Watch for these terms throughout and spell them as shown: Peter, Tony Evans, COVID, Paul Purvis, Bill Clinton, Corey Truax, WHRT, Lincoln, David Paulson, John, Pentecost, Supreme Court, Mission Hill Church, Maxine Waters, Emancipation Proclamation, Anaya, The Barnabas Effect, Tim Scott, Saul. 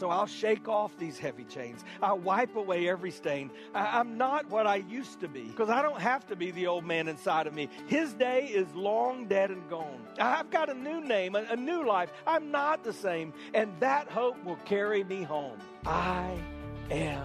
So I'll shake off these heavy chains. I'll wipe away every stain. I'm not what I used to be, because I don't have to be the old man inside of me. His day is long dead and gone. I've got a new name, a new life. I'm not the same, and that hope will carry me home. I am.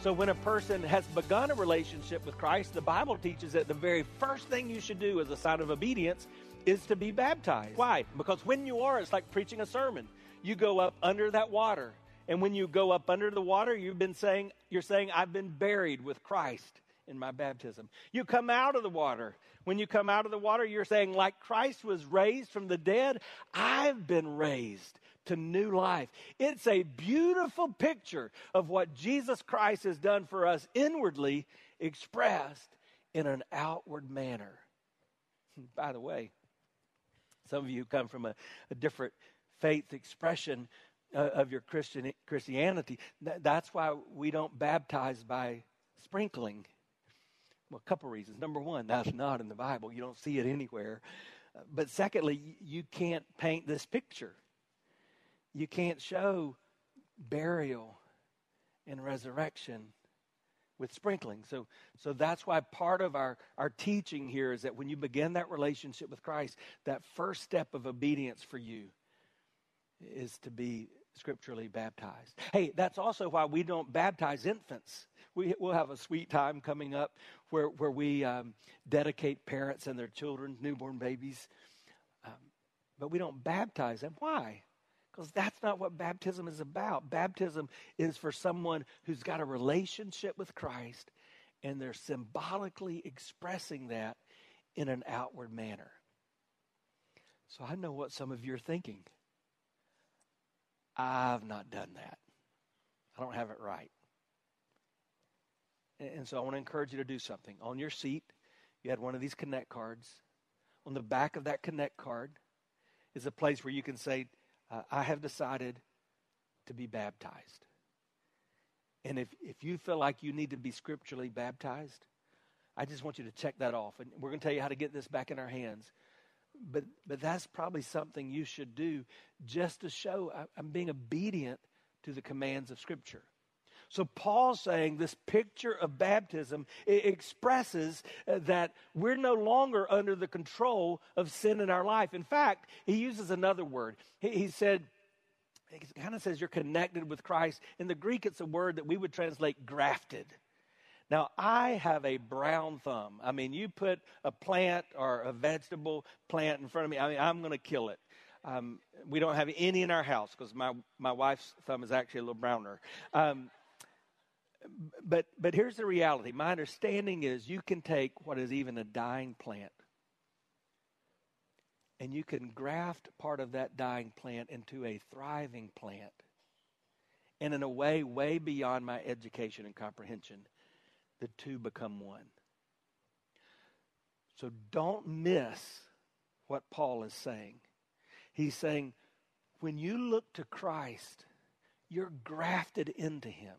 So when a person has begun a relationship with Christ, the Bible teaches that the very first thing you should do as a sign of obedience is to be baptized. Why? Because when you are, it's like preaching a sermon. You go up under that water. And when you go up under the water, you're saying, I've been buried with Christ in my baptism. You come out of the water. When you come out of the water, you're saying, like Christ was raised from the dead, I've been raised to new life. It's a beautiful picture of what Jesus Christ has done for us inwardly, expressed in an outward manner. By the way, some of you come from a different faith expression of your Christianity. That's why we don't baptize by sprinkling. Well, a couple reasons. Number one, that's not in the Bible. You don't see it anywhere. But secondly, you can't paint this picture. You can't show burial and resurrection with sprinkling. So that's why part of our teaching here is that when you begin that relationship with Christ, that first step of obedience for you is to be scripturally baptized. Hey, that's also why we don't baptize infants. We'll have a sweet time coming up where we dedicate parents and their children, newborn babies. But we don't baptize them. Why? Because that's not what baptism is about. Baptism is for someone who's got a relationship with Christ, and they're symbolically expressing that in an outward manner. So I know what some of you are thinking. I've not done that. I don't have it right. And so I want to encourage you to do something. On your seat, you had one of these Connect cards. On the back of that Connect card is a place where you can say, I have decided to be baptized. And if you feel like you need to be scripturally baptized, I just want you to check that off. And we're going to tell you how to get this back in our hands. But that's probably something you should do just to show I'm being obedient to the commands of Scripture. So Paul's saying this picture of baptism, it expresses that we're no longer under the control of sin in our life. In fact, he uses another word. He said, it kind of says you're connected with Christ. In the Greek, it's a word that we would translate grafted. Now, I have a brown thumb. I mean, you put a plant or a vegetable plant in front of me, I mean, I'm going to kill it. We don't have any in our house because my wife's thumb is actually a little browner. But here's the reality. My understanding is you can take what is even a dying plant, and you can graft part of that dying plant into a thriving plant, and in a way, way beyond my education and comprehension, the two become one. So don't miss what Paul is saying. He's saying, when you look to Christ, you're grafted into him.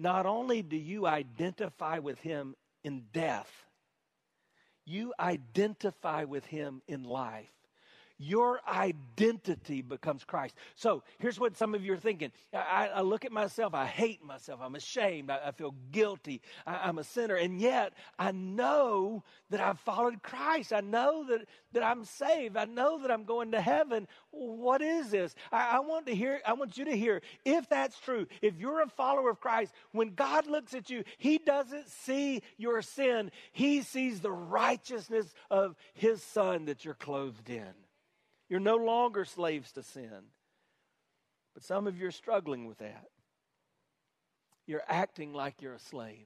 Not only do you identify with him in death, you identify with him in life. Your identity becomes Christ. So here's what some of you are thinking. I look at myself. I hate myself. I'm ashamed. I feel guilty. I'm a sinner. And yet I know that I've followed Christ. I know that I'm saved. I know that I'm going to heaven. What is this? I want you to hear, if that's true, if you're a follower of Christ, when God looks at you, he doesn't see your sin. He sees the righteousness of his son that you're clothed in. You're no longer slaves to sin. But some of you are struggling with that. You're acting like you're a slave.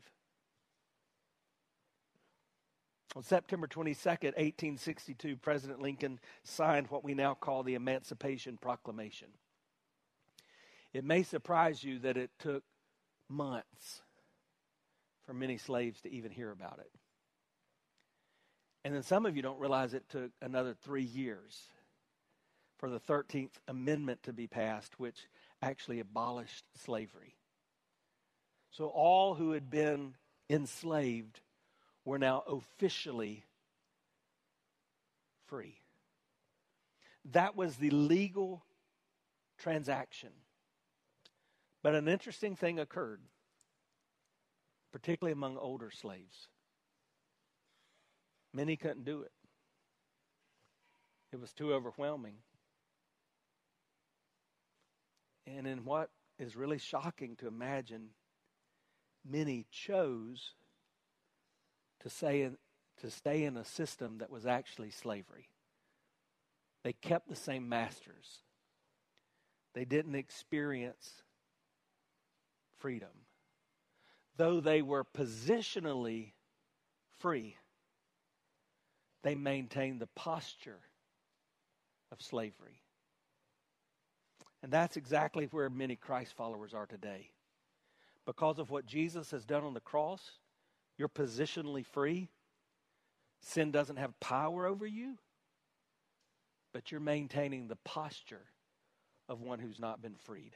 On September 22nd, 1862, President Lincoln signed what we now call the Emancipation Proclamation. It may surprise you that it took months for many slaves to even hear about it. And then some of you don't realize it took another 3 years for the 13th Amendment to be passed, which actually abolished slavery. So all who had been enslaved were now officially free. That was the legal transaction. But an interesting thing occurred, particularly among older slaves. Many couldn't do it. It was too overwhelming. And in what is really shocking to imagine, many chose to stay in a system that was actually slavery. They kept the same masters. They didn't experience freedom, though they were positionally free. They maintained the posture of slavery. And that's exactly where many Christ followers are today. Because of what Jesus has done on the cross, you're positionally free. Sin doesn't have power over you, but you're maintaining the posture of one who's not been freed.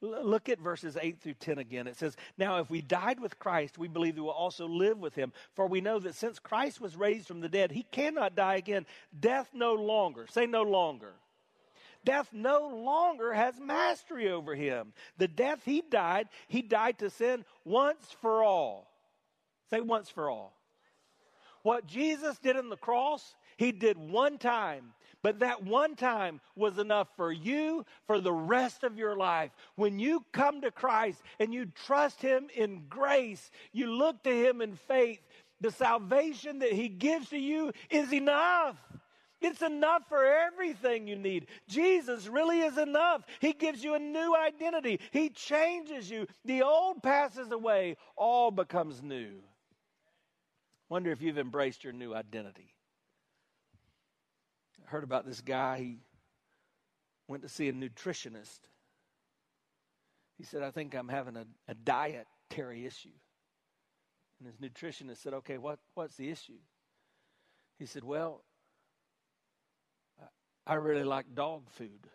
Look at verses 8 through 10 again. It says, "Now if we died with Christ, we believe we will also live with him. For we know that since Christ was raised from the dead, he cannot die again. Death no longer." Say no longer. "Death no longer has mastery over him. The death he died to sin once for all." Say once for all. What Jesus did on the cross, he did one time. But that one time was enough for you for the rest of your life. When you come to Christ and you trust him in grace, you look to him in faith, the salvation that he gives to you is enough. It's enough for everything you need. Jesus really is enough. He gives you a new identity. He changes you. The old passes away. All becomes new. Wonder if you've embraced your new identity. I heard about this guy. He went to see a nutritionist. He said, "I think I'm having a dietary issue." And his nutritionist said, "Okay, what's the issue?" He said, "Well, I really like dog food."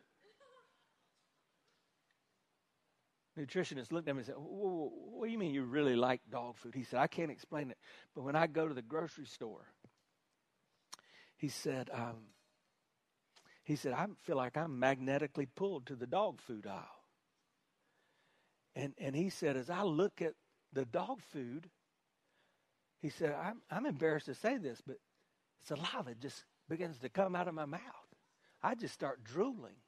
Nutritionist looked at him and said, "What do you mean you really like dog food?" He said, "I can't explain it, but when I go to the grocery store," he said, "I feel like I'm magnetically pulled to the dog food aisle." And he said, "As I look at the dog food," he said, I'm embarrassed to say this, but saliva just begins to come out of my mouth. I just start drooling."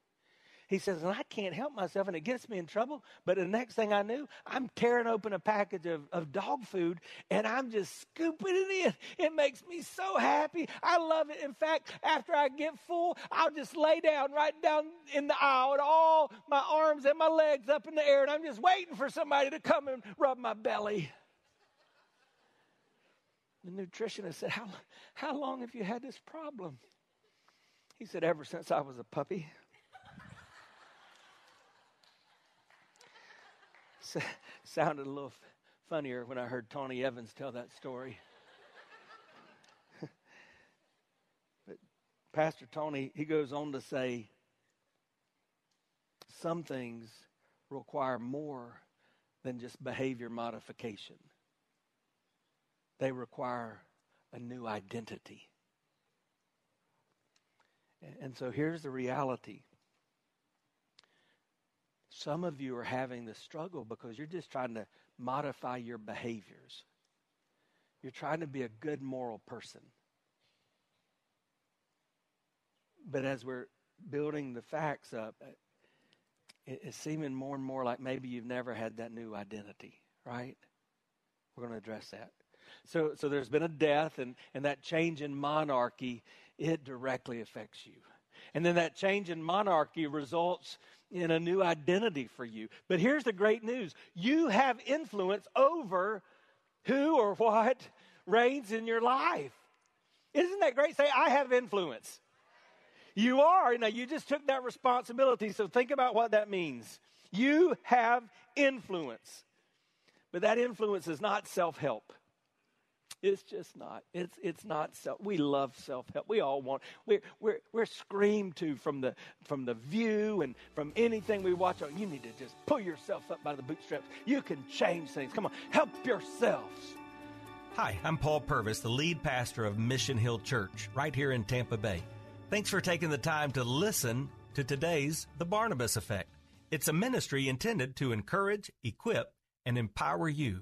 He says, "And I can't help myself, and it gets me in trouble. But the next thing I knew, I'm tearing open a package of dog food, and I'm just scooping it in. It makes me so happy. I love it. In fact, after I get full, I'll just lay down right down in the aisle, and all my arms and my legs up in the air, and I'm just waiting for somebody to come and rub my belly." The nutritionist said, How long have you had this problem?" He said, "Ever since I was a puppy." Sounded a little funnier when I heard Tony Evans tell that story. But Pastor Tony, he goes on to say, some things require more than just behavior modification. They require a new identity. And so here's the reality. Some of you are having this struggle because you're just trying to modify your behaviors. You're trying to be a good moral person. But as we're building the facts up, it's seeming more and more like maybe you've never had that new identity, right? We're going to address that. So there's been a death, and that change in monarchy, it directly affects you. And then that change in monarchy results in a new identity for you. But here's the great news. You have influence over who or what reigns in your life. Isn't that great? Say, I have influence. You are. Now, you just took that responsibility, so think about what that means. You have influence. But that influence is not self-help. It's just not. It's not self. We love self-help. We all want. We're screamed to from the View and from anything we watch on. You need to just pull yourself up by the bootstraps. You can change things. Come on, help yourselves. Hi, I'm Paul Purvis, the lead pastor of Mission Hill Church right here in Tampa Bay. Thanks for taking the time to listen to today's The Barnabas Effect. It's a ministry intended to encourage, equip, and empower you.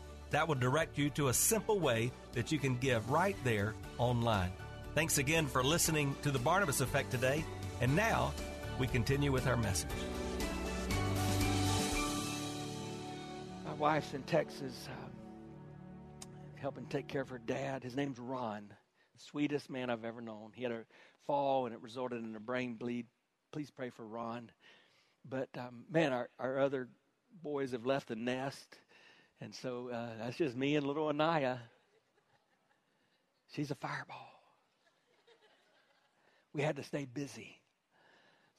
That will direct you to a simple way that you can give right there online. Thanks again for listening to The Barnabas Effect today. And now we continue with our message. My wife's in Texas helping take care of her dad. His name's Ron, the sweetest man I've ever known. He had a fall and it resulted in a brain bleed. Please pray for Ron. But man, our other boys have left the nest. And so that's just me and little Anaya. She's a fireball. We had to stay busy.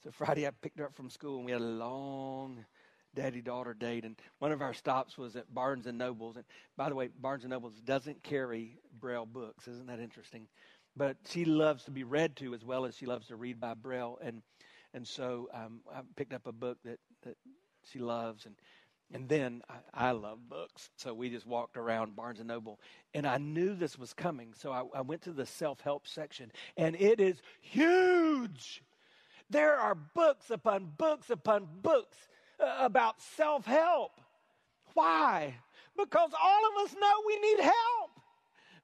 So Friday I picked her up from school and we had a long daddy-daughter date. And one of our stops was at Barnes & Noble's. And by the way, Barnes & Noble's doesn't carry Braille books. Isn't that interesting? But she loves to be read to as well as she loves to read by Braille. And so I picked up a book that she loves. And then I love books, so we just walked around Barnes & Noble, and I knew this was coming, so I went to the self-help section, and it is huge. There are books upon books upon books about self-help. Why? Because all of us know we need help.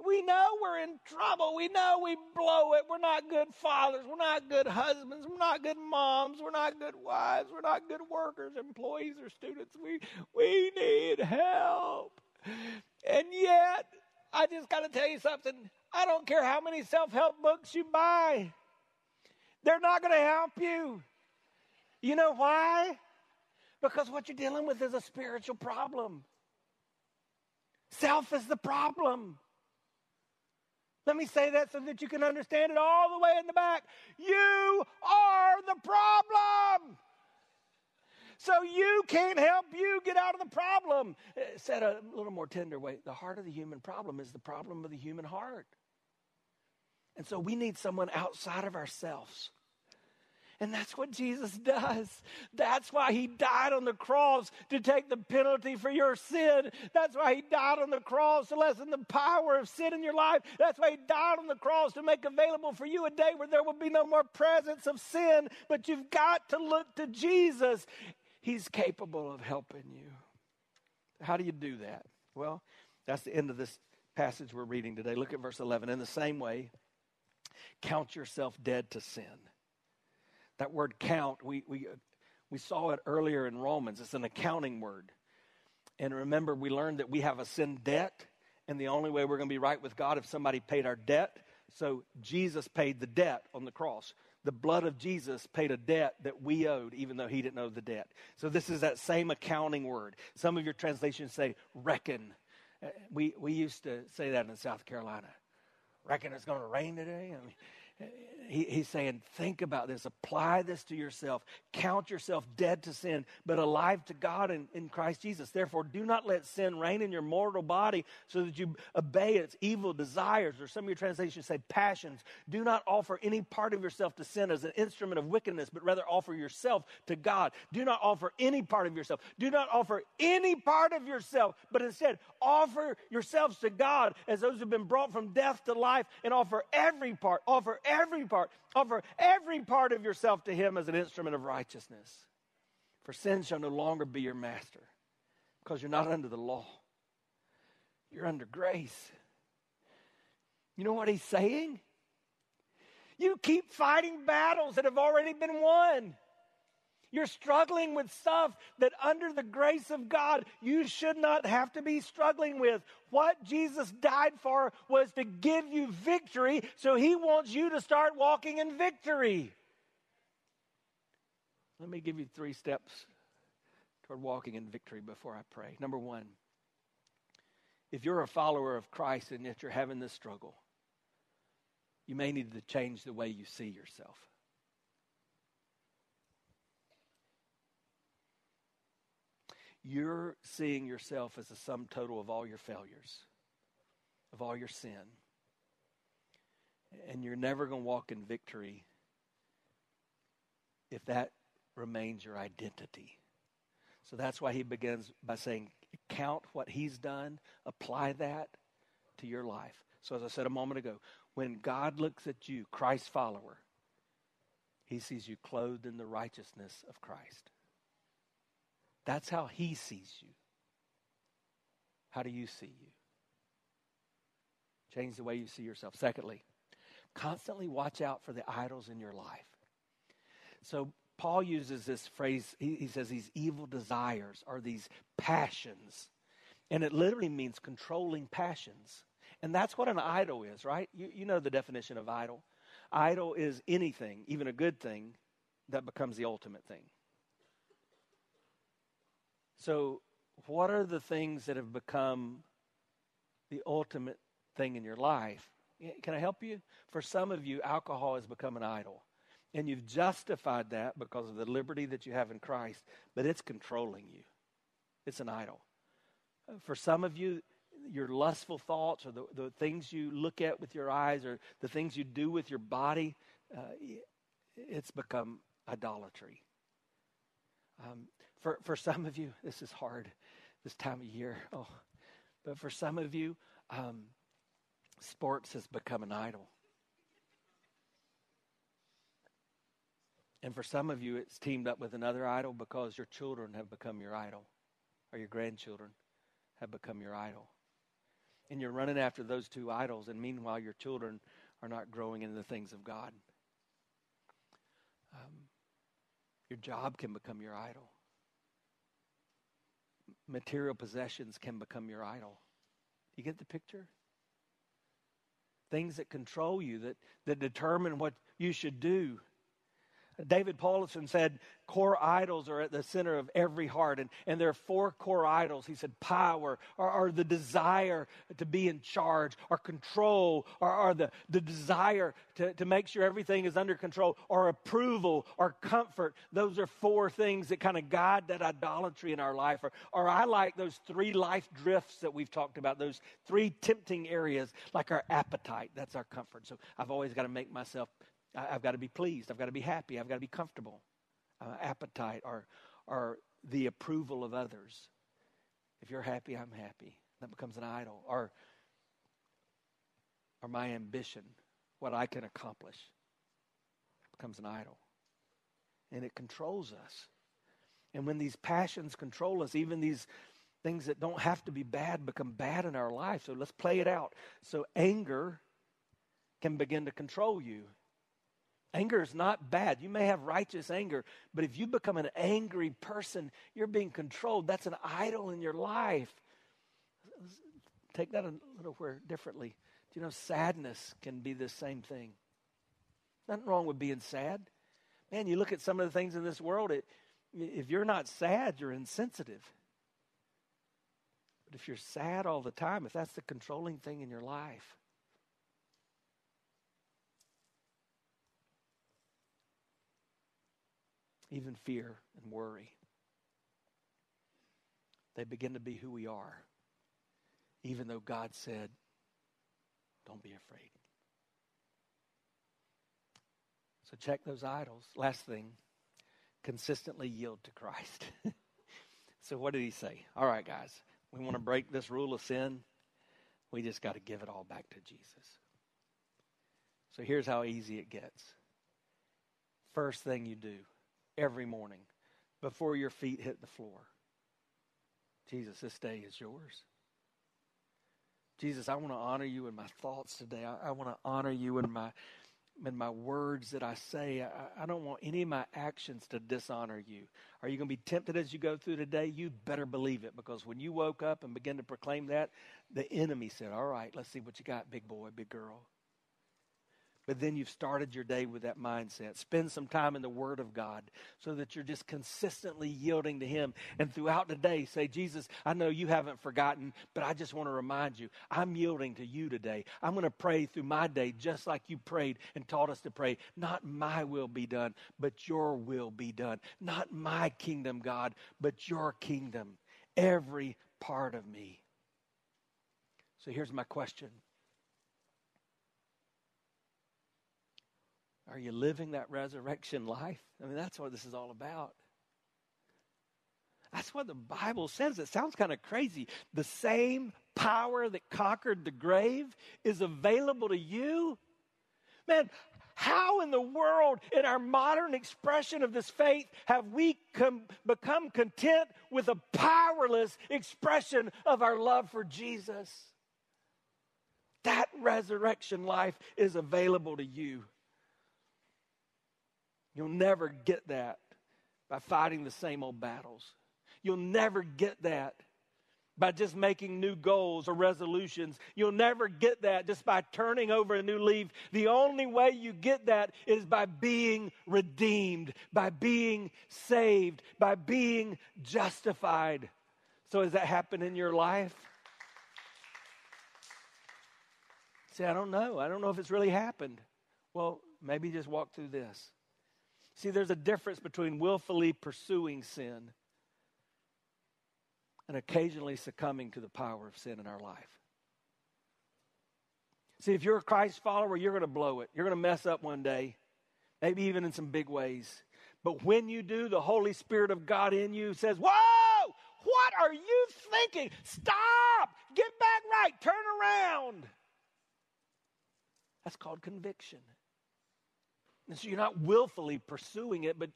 We know we're in trouble. We know we blow it. We're not good fathers. We're not good husbands. We're not good moms. We're not good wives. We're not good workers, employees, or students. We need help. And yet, I just got to tell you something. I don't care how many self-help books you buy. They're not going to help you. You know why? Because what you're dealing with is a spiritual problem. Self is the problem. Let me say that so that you can understand it all the way in the back. You are the problem. So you can't help you get out of the problem. Said a little more tender way, the heart of the human problem is the problem of the human heart. And so we need someone outside of ourselves. And that's what Jesus does. That's why he died on the cross to take the penalty for your sin. That's why he died on the cross to lessen the power of sin in your life. That's why he died on the cross to make available for you a day where there will be no more presence of sin. But you've got to look to Jesus. He's capable of helping you. How do you do that? Well, that's the end of this passage we're reading today. Look at verse 11. In the same way, count yourself dead to sin. That word count, we saw it earlier in Romans. It's an accounting word. And remember, we learned that we have a sin debt, and the only way we're going to be right with God if somebody paid our debt. So Jesus paid the debt on the cross. The blood of Jesus paid a debt that we owed, even though he didn't owe the debt. So this is that same accounting word. Some of your translations say reckon. We used to say that in South Carolina. Reckon it's going to rain today? I mean, He's saying, think about this, apply this to yourself, count yourself dead to sin, but alive to God in Christ Jesus. Therefore, do not let sin reign in your mortal body so that you obey its evil desires, or some of your translations say passions. Do not offer any part of yourself to sin as an instrument of wickedness, but rather offer yourself to God. Do not offer any part of yourself. Do not offer any part of yourself, but instead offer yourselves to God as those who have been brought from death to life, and offer every part of yourself to him as an instrument of righteousness. For sin shall no longer be your master, because you're not under the law. You're under grace. You know what he's saying? You keep fighting battles that have already been won. You're struggling with stuff that under the grace of God, you should not have to be struggling with. What Jesus died for was to give you victory, so he wants you to start walking in victory. Let me give you 3 steps toward walking in victory before I pray. Number 1, if you're a follower of Christ and yet you're having this struggle, you may need to change the way you see yourself. You're seeing yourself as the sum total of all your failures, of all your sin. And you're never going to walk in victory if that remains your identity. So that's why he begins by saying, count what he's done, apply that to your life. So as I said a moment ago, when God looks at you, Christ's follower, he sees you clothed in the righteousness of Christ. That's how he sees you. How do you see you? Change the way you see yourself. Secondly, constantly watch out for the idols in your life. So Paul uses this phrase, he says these evil desires are these passions. And it literally means controlling passions. And that's what an idol is, right? You know the definition of idol. Idol is anything, even a good thing, that becomes the ultimate thing. So what are the things that have become the ultimate thing in your life? Can I help you? For some of you, alcohol has become an idol. And you've justified that because of the liberty that you have in Christ, but it's controlling you. It's an idol. For some of you, your lustful thoughts or the things you look at with your eyes or the things you do with your body, it's become idolatry. For some of you, this is hard this time of year. Oh, but for some of you, sports has become an idol. And for some of you, it's teamed up with another idol because your children have become your idol, or your grandchildren have become your idol. And you're running after those 2 idols, and meanwhile, your children are not growing in the things of God. Your job can become your idol. Material possessions can become your idol. You get the picture? Things that control you, that determine what you should do. David Paulson said, core idols are at the center of every heart. And there are 4 core idols. He said power, or the desire to be in charge, or control, or the desire to make sure everything is under control, or approval, or comfort. Those are 4 things that kind of guide that idolatry in our life. Or I like those 3 life drifts that we've talked about, those 3 tempting areas, like our appetite. That's our comfort. So I've always got to make myself, I've got to be pleased. I've got to be happy. I've got to be comfortable. Appetite or the approval of others. If you're happy, I'm happy. That becomes an idol. Or my ambition, what I can accomplish, becomes an idol. And it controls us. And when these passions control us, even these things that don't have to be bad become bad in our life. So let's play it out. So anger can begin to control you. Anger is not bad. You may have righteous anger, but if you become an angry person, you're being controlled. That's an idol in your life. Take that a little differently. Do you know sadness can be the same thing? Nothing wrong with being sad. Man, you look at some of the things in this world, if you're not sad, you're insensitive. But if you're sad all the time, if that's the controlling thing in your life, even fear and worry. They begin to be who we are, even though God said, don't be afraid. So check those idols. Last thing, consistently yield to Christ. So what did he say? All right, guys, we want to break this rule of sin. We just got to give it all back to Jesus. So here's how easy it gets. First thing you do every morning before your feet hit the floor. Jesus, this day is yours. Jesus, I want to honor you in my thoughts today. I want to honor you in my words that I say. I don't want any of my actions to dishonor you. Are you going to be tempted as you go through today? You better believe it, because when you woke up and began to proclaim that, the enemy said, all right, let's see what you got, big boy, big girl. But then you've started your day with that mindset. Spend some time in the Word of God so that you're just consistently yielding to Him. And throughout the day, say, Jesus, I know you haven't forgotten, but I just want to remind you, I'm yielding to you today. I'm going to pray through my day just like you prayed and taught us to pray. Not my will be done, but your will be done. Not my kingdom, God, but your kingdom. Every part of me. So here's my question. Are you living that resurrection life? I mean, that's what this is all about. That's what the Bible says. It sounds kind of crazy. The same power that conquered the grave is available to you. Man, how in the world, in our modern expression of this faith, have we become content with a powerless expression of our love for Jesus? That resurrection life is available to you. You'll never get that by fighting the same old battles. You'll never get that by just making new goals or resolutions. You'll never get that just by turning over a new leaf. The only way you get that is by being redeemed, by being saved, by being justified. So has that happened in your life? See, I don't know. I don't know if it's really happened. Well, maybe just walk through this. See, there's a difference between willfully pursuing sin and occasionally succumbing to the power of sin in our life. See, if you're a Christ follower, you're going to blow it. You're going to mess up one day, maybe even in some big ways. But when you do, the Holy Spirit of God in you says, whoa, what are you thinking? Stop! Get back right! Turn around! That's called conviction. And so you're not willfully pursuing it, but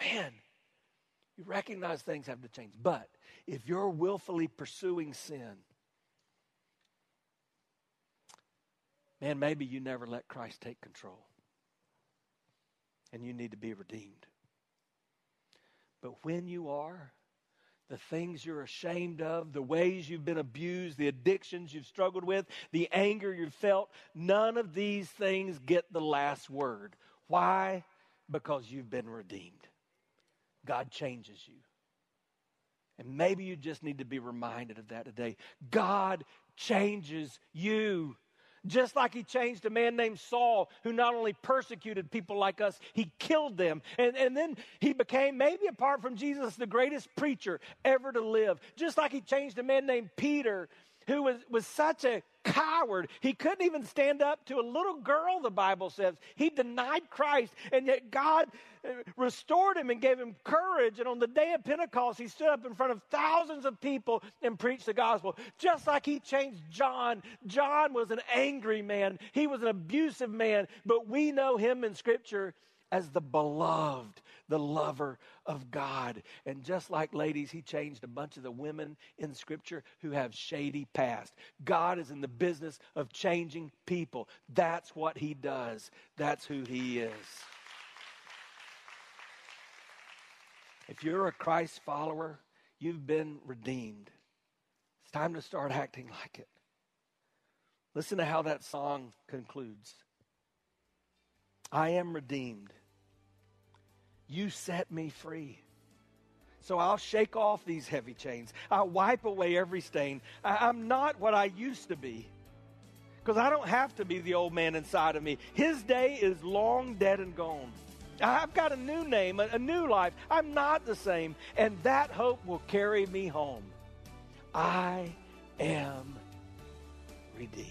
man, you recognize things have to change. But if you're willfully pursuing sin, man, maybe you never let Christ take control. And you need to be redeemed. But when you are, the things you're ashamed of, the ways you've been abused, the addictions you've struggled with, the anger you've felt, none of these things get the last word. Why? Because you've been redeemed. God changes you. And maybe you just need to be reminded of that today. God changes you. Just like he changed a man named Saul, who not only persecuted people like us, he killed them. And then he became, maybe apart from Jesus, the greatest preacher ever to live. Just like he changed a man named Peter, who was such a coward. He couldn't even stand up to a little girl, the Bible says. He denied Christ, and yet God restored him and gave him courage. And on the day of Pentecost, he stood up in front of thousands of people and preached the gospel. Just like he changed John. John was an angry man. He was an abusive man, but we know him in Scripture as the beloved, the lover of God. And just like ladies, he changed a bunch of the women in Scripture who have shady past. God is in the business of changing people. That's what he does. That's who he is. If you're a Christ follower, you've been redeemed. It's time to start acting like it. Listen to how that song concludes. I am redeemed. You set me free. So I'll shake off these heavy chains. I'll wipe away every stain. I'm not what I used to be, because I don't have to be the old man inside of me. His day is long dead and gone. I've got a new name, a new life. I'm not the same. And that hope will carry me home. I am redeemed.